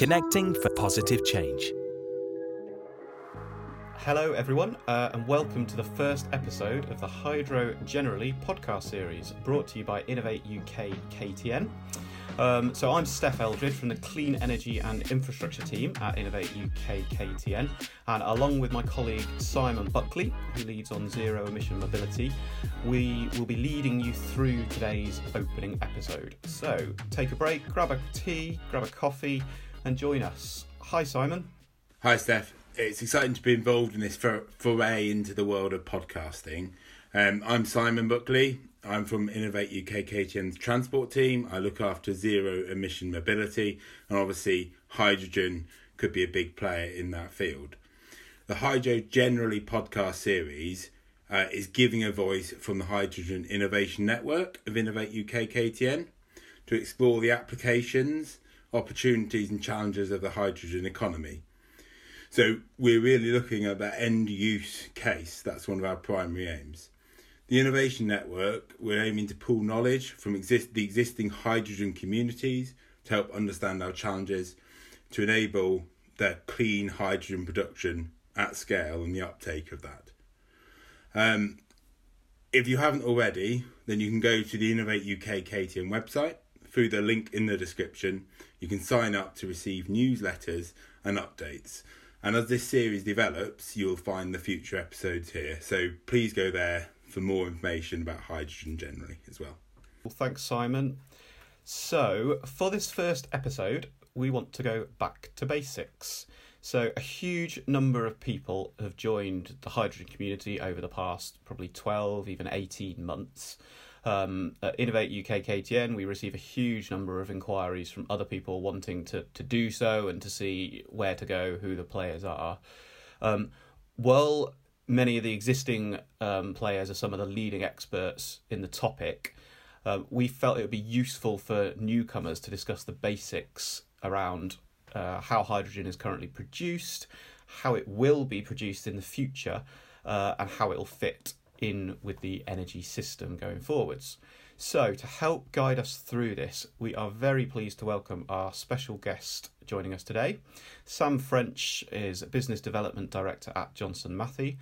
Connecting for positive change. Hello everyone, and welcome to the first episode of the HydroGenerally podcast series, brought to you by Innovate UK KTN. So I'm Steffan Eldred from the Clean Energy and Infrastructure team at Innovate UK KTN, and along with my colleague Simon Buckley, who leads on zero emission mobility, we will be leading you through today's opening episode. So take a break, grab a tea, grab a coffee and join us. Hi Simon. Hi Steph. It's exciting to be involved in this foray into the world of podcasting. I'm Simon Buckley. I'm from Innovate UK KTN's transport team. I look after zero emission mobility, and obviously hydrogen could be a big player in that field. The HydroGenerally podcast series is giving a voice from the Hydrogen Innovation Network of Innovate UK KTN to explore the applications, opportunities and challenges of the hydrogen economy. So we're really looking at that end use case. That's one of our primary aims. The Innovation Network, we're aiming to pool knowledge from the existing hydrogen communities to help understand our challenges, to enable their clean hydrogen production at scale and the uptake of that. If you haven't already, then you can go to the Innovate UK KTN website through the link in the description. You can sign up to receive newsletters and updates. And as this series develops, you'll find the future episodes here. So please go there for more information about hydrogen generally as well. Well, thanks, Simon. So for this first episode, we want to go back to basics. So a huge number of people have joined the hydrogen community over the past probably 12, even 18 months. At Innovate UK KTN, we receive a huge number of inquiries from other people wanting to do so and to see where to go, who the players are. Well, many of the existing players are some of the leading experts in the topic. We felt it would be useful for newcomers to discuss the basics around how hydrogen is currently produced, how it will be produced in the future, and how it will fit in with the energy system going forwards. So to help guide us through this, we are very pleased to welcome our special guest joining us today. Sam French is a Business Development Director at Johnson Matthey.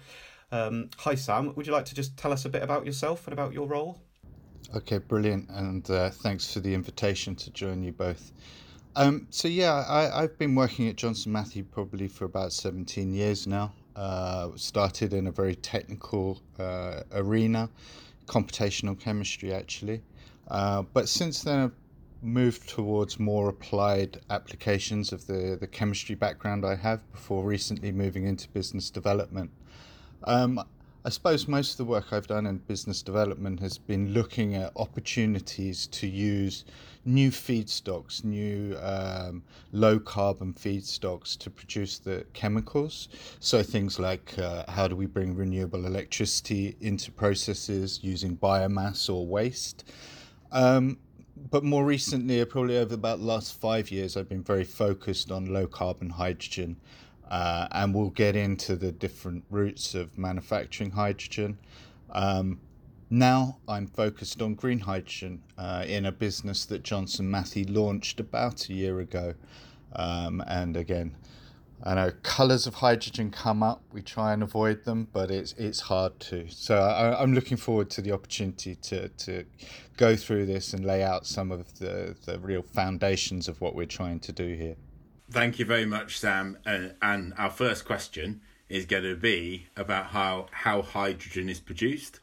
Hi Sam, would you like to just tell us a bit about yourself and about your role? Okay, brilliant, and thanks for the invitation to join you both. I've been working at Johnson Matthey probably for about 17 years now. Started in a very technical arena, computational chemistry actually, but since then I've moved towards more applied applications of the chemistry background I have before recently moving into business development. I suppose most of the work I've done in business development has been looking at opportunities to use new feedstocks, new low-carbon feedstocks to produce the chemicals. So things like how do we bring renewable electricity into processes using biomass or waste. But more recently, probably over about the last 5 years, I've been very focused on low-carbon hydrogen. And we'll get into the different routes of manufacturing hydrogen. Now I'm focused on green hydrogen in a business that Johnson Matthey launched about a year ago. And again, I know colours of hydrogen come up, we try and avoid them, but it's hard to. So I'm looking forward to the opportunity to go through this and lay out some of the real foundations of what we're trying to do here. Thank you very much, Sam. And our first question is going to be about how hydrogen is produced,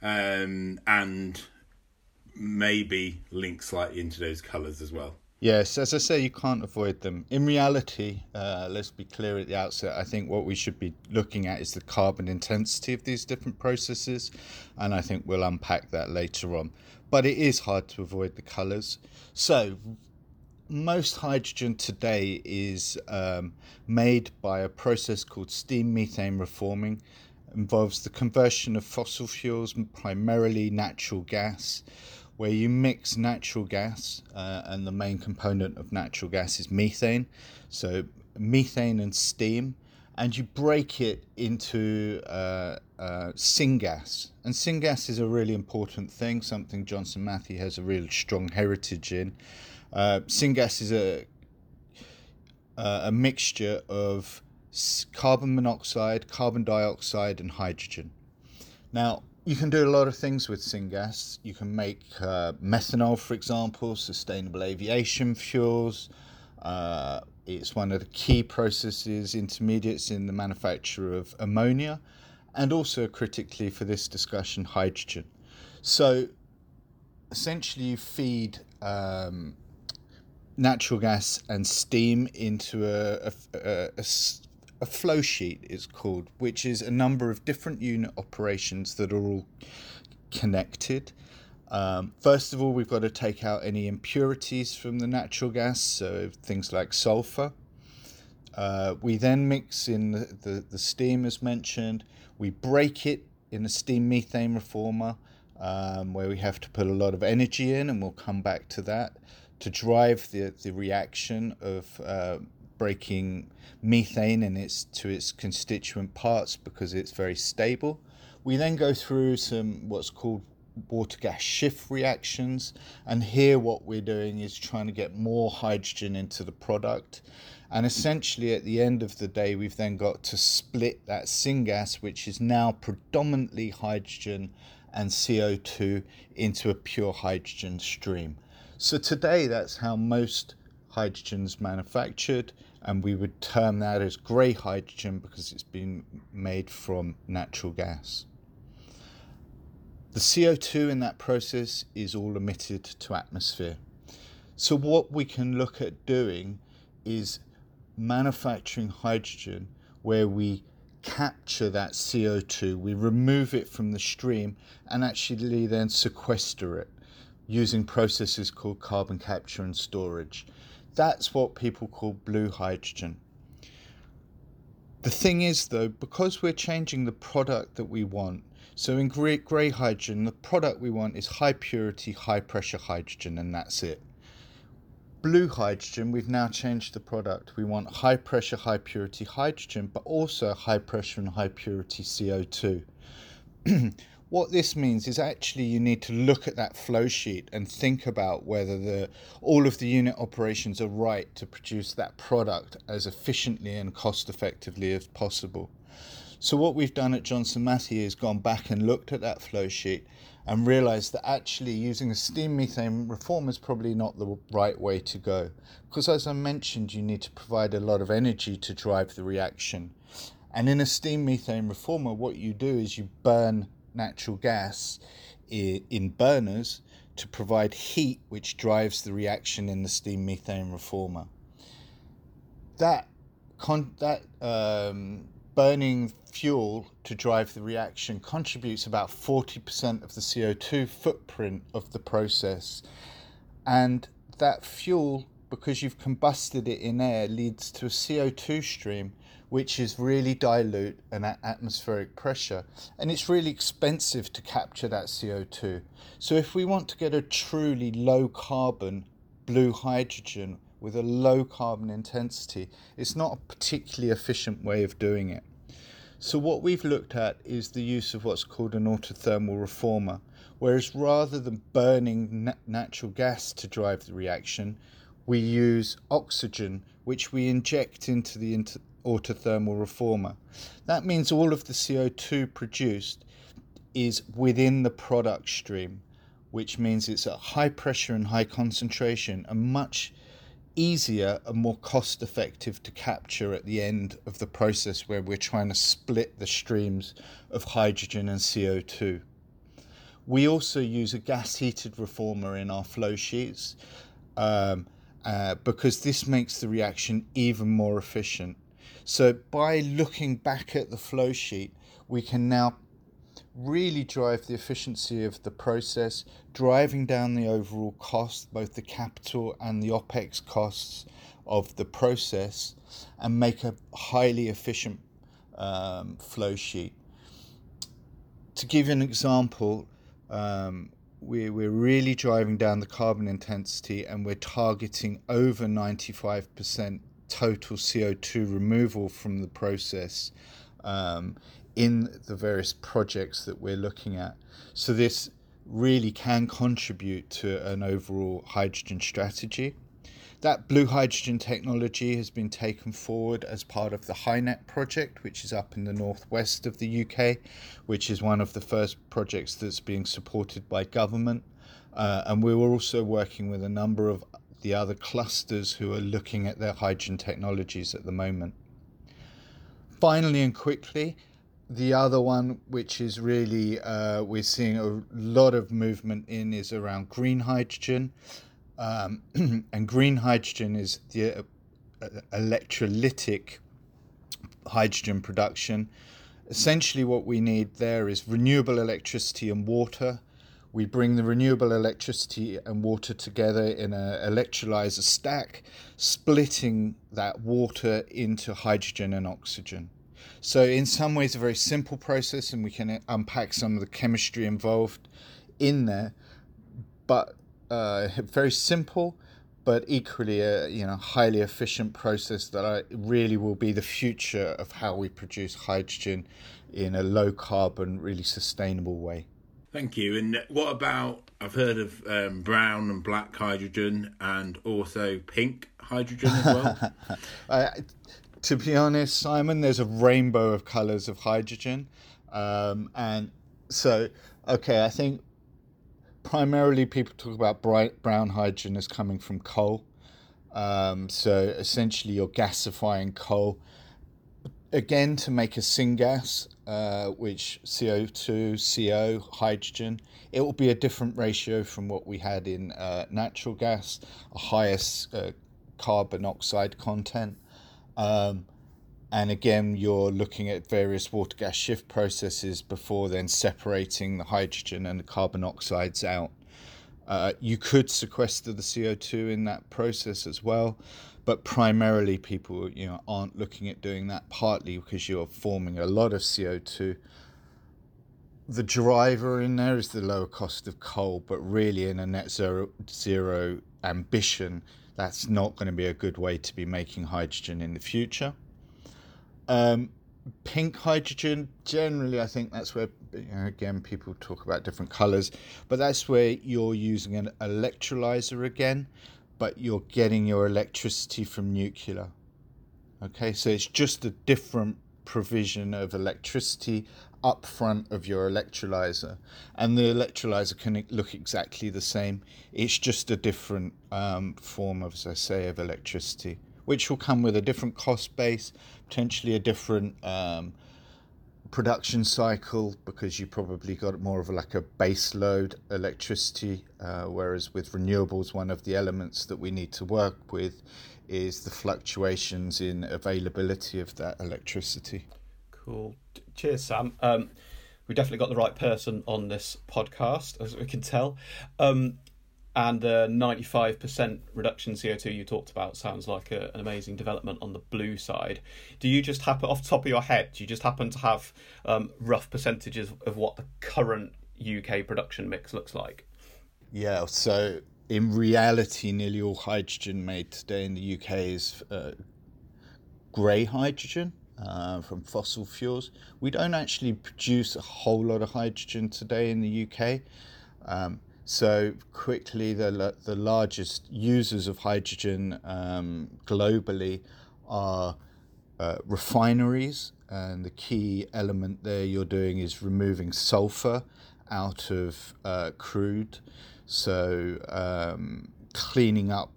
and maybe link slightly into those colours as well. Yes, as I say, you can't avoid them. In reality, let's be clear at the outset, I think what we should be looking at is the carbon intensity of these different processes, and I think we'll unpack that later on. But it is hard to avoid the colours. So most hydrogen today is made by a process called steam methane reforming. It involves the conversion of fossil fuels, primarily natural gas, where you mix natural gas, and the main component of natural gas is methane. So methane and steam, and you break it into syngas. And syngas is a really important thing, something Johnson Matthey has a really strong heritage in. Syngas is a a mixture of carbon monoxide, carbon dioxide, and hydrogen. Now, you can do a lot of things with syngas. You can make methanol, for example, sustainable aviation fuels. It's one of the key processes, intermediates in the manufacture of ammonia, and also critically for this discussion, hydrogen. So essentially you feed natural gas and steam into a flow sheet, it's called, which is a number of different unit operations that are all connected. First of all, we've got to take out any impurities from the natural gas, so things like sulfur. We then mix in the steam, as mentioned. We break it in a steam methane reformer, where we have to put a lot of energy in, and we'll come back to that, to drive the reaction of breaking methane and to its constituent parts, because it's very stable. We then go through some what's called water gas shift reactions, and here what we're doing is trying to get more hydrogen into the product, and essentially at the end of the day we've then got to split that syngas, which is now predominantly hydrogen and CO2, into a pure hydrogen stream. So today that's how most hydrogen's manufactured, and we would term that as grey hydrogen because it's been made from natural gas. The CO2 in that process is all emitted to atmosphere. So what we can look at doing is manufacturing hydrogen where we capture that CO2, we remove it from the stream and actually then sequester it, using processes called carbon capture and storage. That's what people call blue hydrogen. The thing is though, because we're changing the product that we want, so in grey hydrogen, the product we want is high purity, high pressure hydrogen, and that's it. Blue hydrogen, we've now changed the product. We want high pressure, high purity hydrogen, but also high pressure and high purity CO2. What this means is actually you need to look at that flow sheet and think about whether all of the unit operations are right to produce that product as efficiently and cost effectively as possible. So what we've done at Johnson Matthey is gone back and looked at that flow sheet and realised that actually using a steam methane reformer is probably not the right way to go, because as I mentioned, you need to provide a lot of energy to drive the reaction. And in a steam methane reformer, what you do is you burn natural gas in burners to provide heat, which drives the reaction in the steam methane reformer. That burning fuel to drive the reaction contributes about 40% of the CO2 footprint of the process, and that fuel, because you've combusted it in air, leads to a CO2 stream which is really dilute and at atmospheric pressure, and it's really expensive to capture that CO2. So if we want to get a truly low carbon blue hydrogen with a low carbon intensity, it's not a particularly efficient way of doing it. So what we've looked at is the use of what's called an autothermal reformer, whereas rather than burning natural gas to drive the reaction, we use oxygen, which we inject into the autothermal reformer. That means all of the CO2 produced is within the product stream, which means it's at high pressure and high concentration and much easier and more cost effective to capture at the end of the process where we're trying to split the streams of hydrogen and CO2. We also use a gas heated reformer in our flow sheets because this makes the reaction even more efficient. So by looking back at the flow sheet, we can now really drive the efficiency of the process, driving down the overall cost, both the capital and the OPEX costs of the process, and make a highly efficient flow sheet. To give an example, we're really driving down the carbon intensity and we're targeting over 95% total CO2 removal from the process in the various projects that we're looking at. So this really can contribute to an overall hydrogen strategy. That blue hydrogen technology has been taken forward as part of the HyNet project, which is up in the northwest of the UK, which is one of the first projects that's being supported by government. And we were also working with a number of the other clusters who are looking at their hydrogen technologies at the moment. Finally and quickly, the other one which is really we're seeing a lot of movement in is around green hydrogen. And green hydrogen is the electrolytic hydrogen production. Essentially what we need there is renewable electricity and water. We bring the renewable electricity and water together in an electrolyzer stack, splitting that water into hydrogen and oxygen. So in some ways a very simple process, and we can unpack some of the chemistry involved in there, but very simple, but equally a highly efficient process that really will be the future of how we produce hydrogen in a low carbon, really sustainable way. Thank you. And what about, I've heard of brown and black hydrogen and also pink hydrogen as well? To be honest, Simon, there's a rainbow of colours of hydrogen. I think primarily people talk about bright brown hydrogen as coming from coal. So essentially you're gasifying coal, again, to make a syngas, which CO2, CO, hydrogen. It will be a different ratio from what we had in natural gas, a higher carbon oxide content. And again, you're looking at various water gas shift processes before then separating the hydrogen and the carbon oxides out. You could sequester the CO2 in that process as well, but primarily people aren't looking at doing that, partly because you're forming a lot of CO2. The driver in there is the lower cost of coal, but really in a net zero ambition, that's not going to be a good way to be making hydrogen in the future. Pink hydrogen, generally I think that's where, again, people talk about different colours, but that's where you're using an electrolyser again, but you're getting your electricity from nuclear. Okay, so it's just a different provision of electricity up front of your electrolyser, and the electrolyser can look exactly the same. It's just a different form of, as I say, of electricity, which will come with a different cost base, potentially a different production cycle, because you probably got more of like a base load electricity, whereas with renewables, one of the elements that we need to work with is the fluctuations in availability of that electricity. Cool. Cheers, Sam. We definitely got the right person on this podcast, as we can tell. And the 95% reduction CO2 you talked about sounds like an amazing development on the blue side. Do you just happen, off the top of your head, do you just happen to have rough percentages of what the current UK production mix looks like? Yeah, so in reality, nearly all hydrogen made today in the UK is grey hydrogen from fossil fuels. We don't actually produce a whole lot of hydrogen today in the UK. So quickly, the largest users of hydrogen globally are refineries, and the key element there you're doing is removing sulfur out of crude, so cleaning up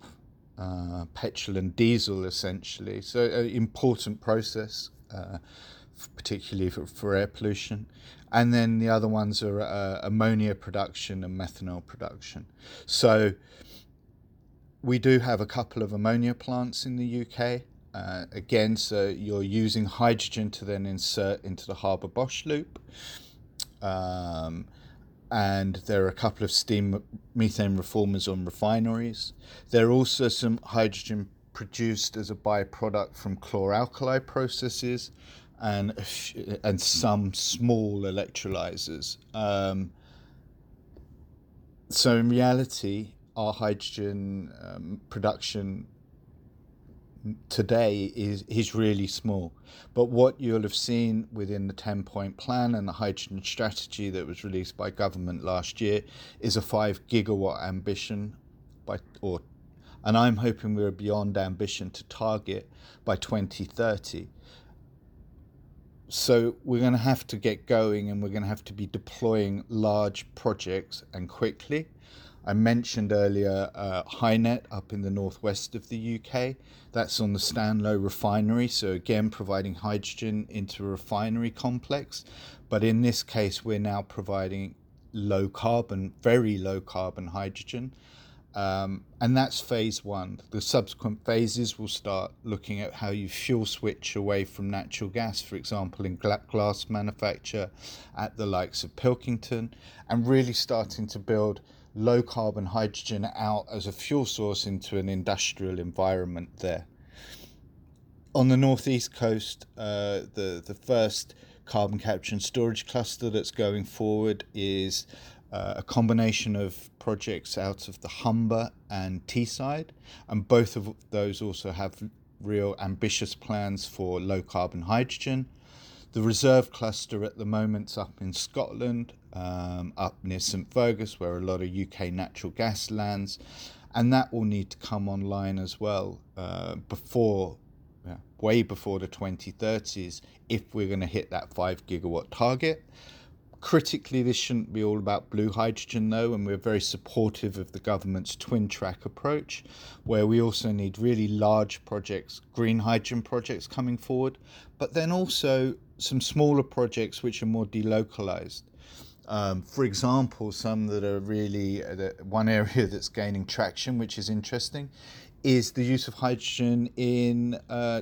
petrol and diesel essentially. So an important process, particularly for air pollution. And then the other ones are ammonia production and methanol production. So we do have a couple of ammonia plants in the UK. Again, so you're using hydrogen to then insert into the Harbour-Bosch loop. And there are a couple of steam methane reformers on refineries. There are also some hydrogen produced as a byproduct from chlor-alkali processes, and some small electrolyzers. So in reality, our hydrogen production today is really small. But what you'll have seen within the 10-point plan and the hydrogen strategy that was released by government last year is a 5 gigawatt ambition by or And I'm hoping we're beyond ambition to target by 2030. So we're going to have to get going, and we're going to have to be deploying large projects and quickly. I mentioned earlier HyNet up in the northwest of the UK. That's on the Stanlow Refinery, so again providing hydrogen into a refinery complex. But in this case, we're now providing low carbon, very low carbon hydrogen. And that's phase one. The subsequent phases will start looking at how you fuel switch away from natural gas, for example, in glass manufacture at the likes of Pilkington, and really starting to build low carbon hydrogen out as a fuel source into an industrial environment there. On the northeast coast, the first carbon capture and storage cluster that's going forward is a combination of projects out of the Humber and Teesside, and both of those also have real ambitious plans for low carbon hydrogen. The reserve cluster at the moment's up in Scotland, up near St. Fergus, where a lot of UK natural gas lands, and that will need to come online as well way before the 2030s if we're going to hit that 5 gigawatt target. Critically, this shouldn't be all about blue hydrogen though, and we're very supportive of the government's twin track approach, where we also need really large projects, green hydrogen projects coming forward, but then also some smaller projects which are more delocalized. For example, some that are really one area that's gaining traction, which is interesting, is the use of hydrogen in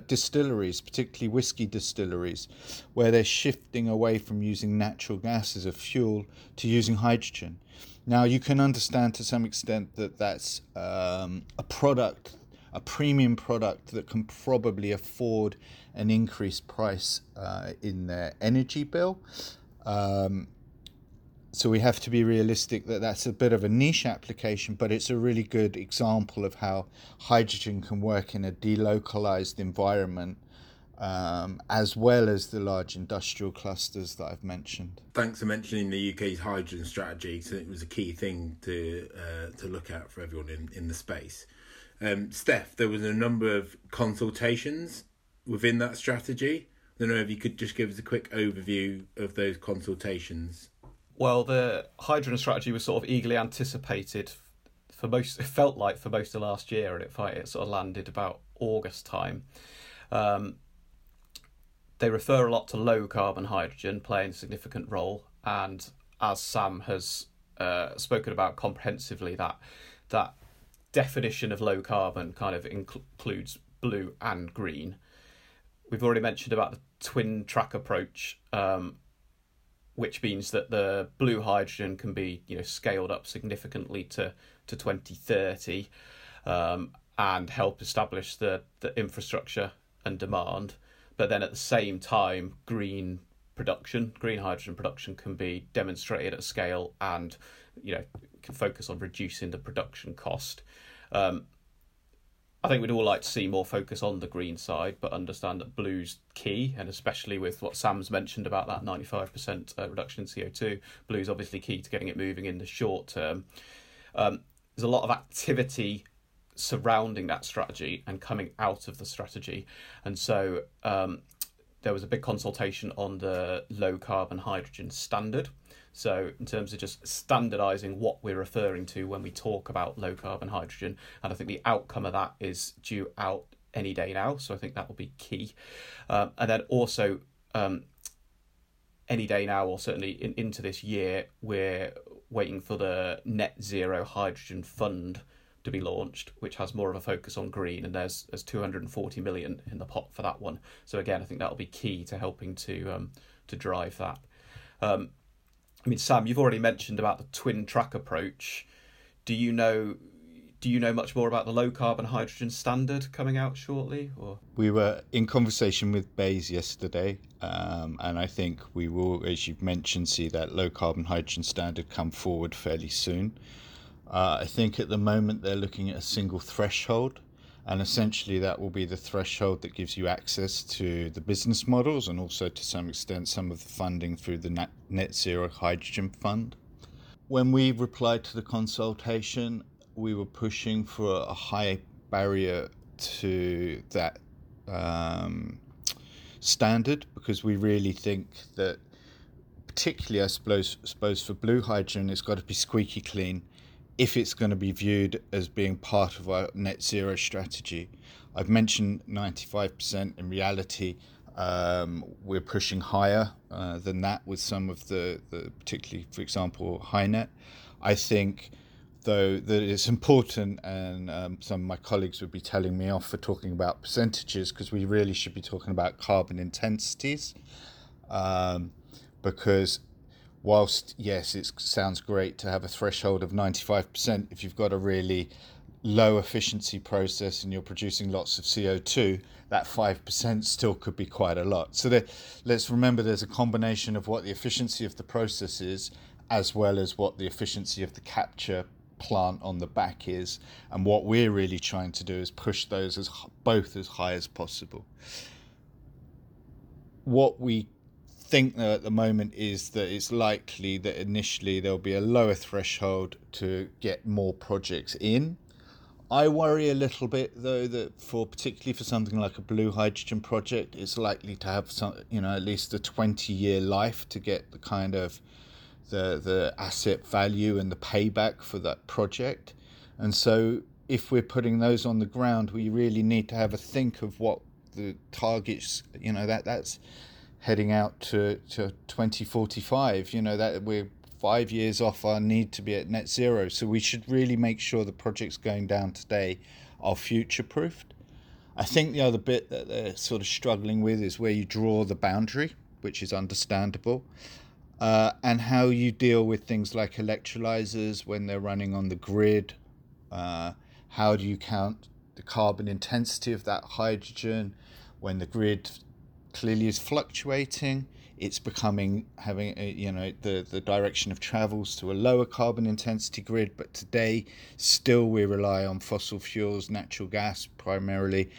distilleries, particularly whiskey distilleries, where they're shifting away from using natural gas as a fuel to using hydrogen. Now, you can understand to some extent that that's a premium product that can probably afford an increased price in their energy bill. So we have to be realistic that that's a bit of a niche application, but it's a really good example of how hydrogen can work in a delocalized environment, as well as the large industrial clusters that I've mentioned. Thanks for mentioning the UK's hydrogen strategy. So it was a key thing to look at for everyone in the space. Steph, there was a number of consultations within that strategy. I don't know if you could just give us a quick overview of those consultations. Well, the hydrogen strategy was sort of eagerly anticipated for most of last year, and it sort of landed about August time. They refer a lot to low carbon hydrogen playing a significant role, and as Sam has spoken about comprehensively, that definition of low carbon kind of includes blue and green. We've already mentioned about the twin track approach, which means that the blue hydrogen can be, scaled up significantly to 2030, and help establish the infrastructure and demand. But then at the same time, green hydrogen production can be demonstrated at scale and, can focus on reducing the production cost. I think we'd all like to see more focus on the green side, but understand that blue's key, and especially with what Sam's mentioned about that 95% reduction in CO2, blue's obviously key to getting it moving in the short term. There's a lot of activity surrounding that strategy and coming out of the strategy. And so there was a big consultation on the low carbon hydrogen standard. So in terms of just standardising what we're referring to when we talk about low carbon hydrogen, and I think the outcome of that is due out any day now. So I think that will be key. And then also any day now, or certainly into this year, we're waiting for the Net Zero Hydrogen Fund to be launched, which has more of a focus on green, and there's 240 million in the pot for that one. So again, I think that'll be key to helping to drive that. Sam, you've already mentioned about the twin track approach. Do you know much more about the low carbon hydrogen standard coming out shortly? Or? We were in conversation with Bayes yesterday, and I think we will, as you've mentioned, see that low carbon hydrogen standard come forward fairly soon. I think at the moment they're looking at a single threshold, and essentially that will be the threshold that gives you access to the business models and also to some extent some of the funding through the Net Zero Hydrogen Fund. When we replied to the consultation, we were pushing for a high barrier to that standard, because we really think that, particularly, I suppose for blue hydrogen, it's got to be squeaky clean if it's going to be viewed as being part of our net zero strategy. I've mentioned 95%. In reality, we're pushing higher than that with some of the particularly, for example, HyNet. I think, though, that it's important, and some of my colleagues would be telling me off for talking about percentages, because we really should be talking about carbon intensities, because whilst, yes, it sounds great to have a threshold of 95%, if you've got a really low efficiency process and you're producing lots of CO2, that 5% still could be quite a lot. So let's remember there's a combination of what the efficiency of the process is, as well as what the efficiency of the capture plant on the back is, and what we're really trying to do is push those as both as high as possible. What we think though at the moment is that it's likely that initially there'll be a lower threshold to get more projects in. I worry a little bit though that particularly for something like a blue hydrogen project, it's likely to have some, at least a 20-year life to get the kind of the asset value and the payback for that project. And so if we're putting those on the ground, we really need to have a think of what the targets, that's heading out to 2045, that we're 5 years off our need to be at net zero. So we should really make sure the projects going down today are future proofed. I think the other bit that they're sort of struggling with is where you draw the boundary, which is understandable. And how you deal with things like electrolyzers when they're running on the grid. How do you count the carbon intensity of that hydrogen when the grid clearly is fluctuating? It's becoming the direction of travels to a lower carbon intensity grid, but today still we rely on fossil fuels, natural gas primarily,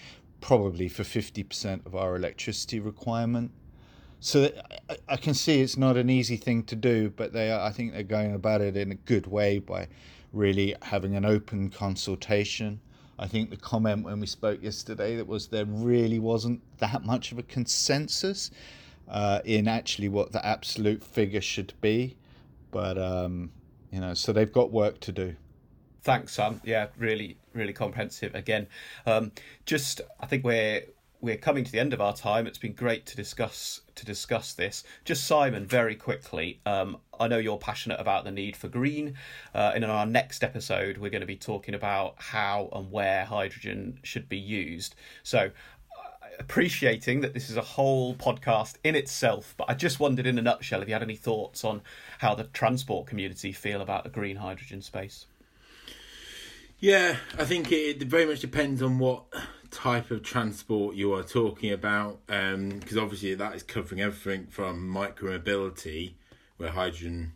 probably for 50% of our electricity requirement. So I can see it's not an easy thing to do, but I think they're going about it in a good way by really having an open consultation. I think the comment when we spoke yesterday there really wasn't that much of a consensus in actually what the absolute figure should be. But, so they've got work to do. Thanks, Sam. Yeah, really, really comprehensive again. I think we're coming to the end of our time. It's been great to discuss this. Just Simon, very quickly, I know you're passionate about the need for green, and in our next episode we're going to be talking about how and where hydrogen should be used. So appreciating that this is a whole podcast in itself, but I just wondered in a nutshell if you had any thoughts on how the transport community feel about the green hydrogen space. Yeah, I think it very much depends on what type of transport you are talking about, because obviously that is covering everything from micromobility, where hydrogen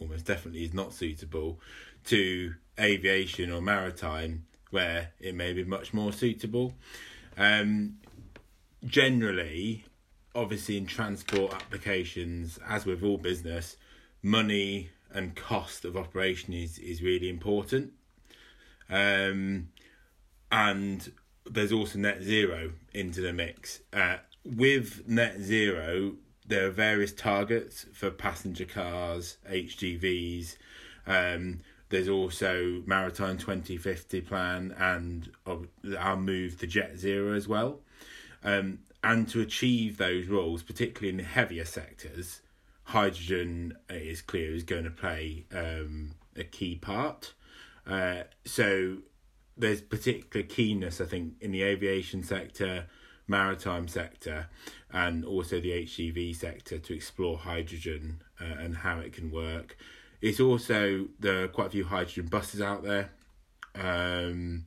almost definitely is not suitable, to aviation or maritime, where it may be much more suitable. Generally, obviously in transport applications, as with all business, money and cost of operation is really important. And there's also net zero into the mix. With net zero, there are various targets for passenger cars, HGVs. There's also Maritime 2050 plan and our move to jet zero as well. And to achieve those roles, particularly in the heavier sectors, hydrogen, it is clear, is going to play a key part. So there's particular keenness, I think, in the aviation sector, maritime sector, and also the HGV sector to explore hydrogen and how it can work. It's also, there are quite a few hydrogen buses out there, and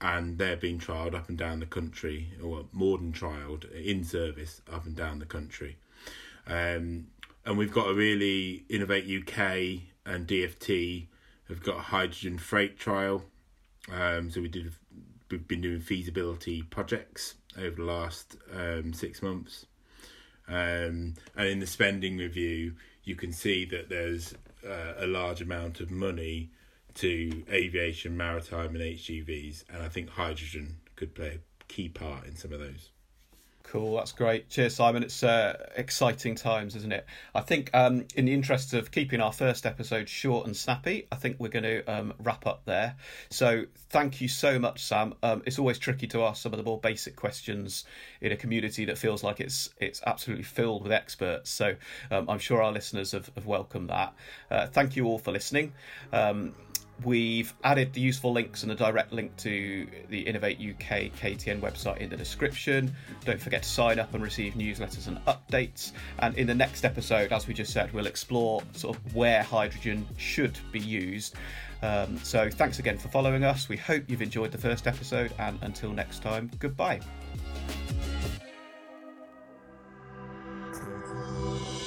they're being trialled up and down the country, or more than trialled, in service up and down the country. And we've got a really Innovate UK and DFT have got a hydrogen freight trial. So we've been doing feasibility projects over the last 6 months, and in the spending review you can see that there's a large amount of money to aviation, maritime and HGVs, and I think hydrogen could play a key part in some of those. Cool, that's great. Cheers, Simon. It's exciting times, isn't it? I think in the interest of keeping our first episode short and snappy, I think we're going to wrap up there. So thank you so much, Sam. It's always tricky to ask some of the more basic questions in a community that feels like it's absolutely filled with experts. So I'm sure our listeners have welcomed that. Thank you all for listening. We've added the useful links and the direct link to the Innovate UK KTN website in the description. Don't forget to sign up and receive newsletters and updates. And in the next episode, as we just said, we'll explore sort of where hydrogen should be used. So thanks again for following us. We hope you've enjoyed the first episode, and until next time, goodbye.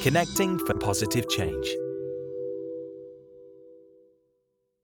Connecting for positive change.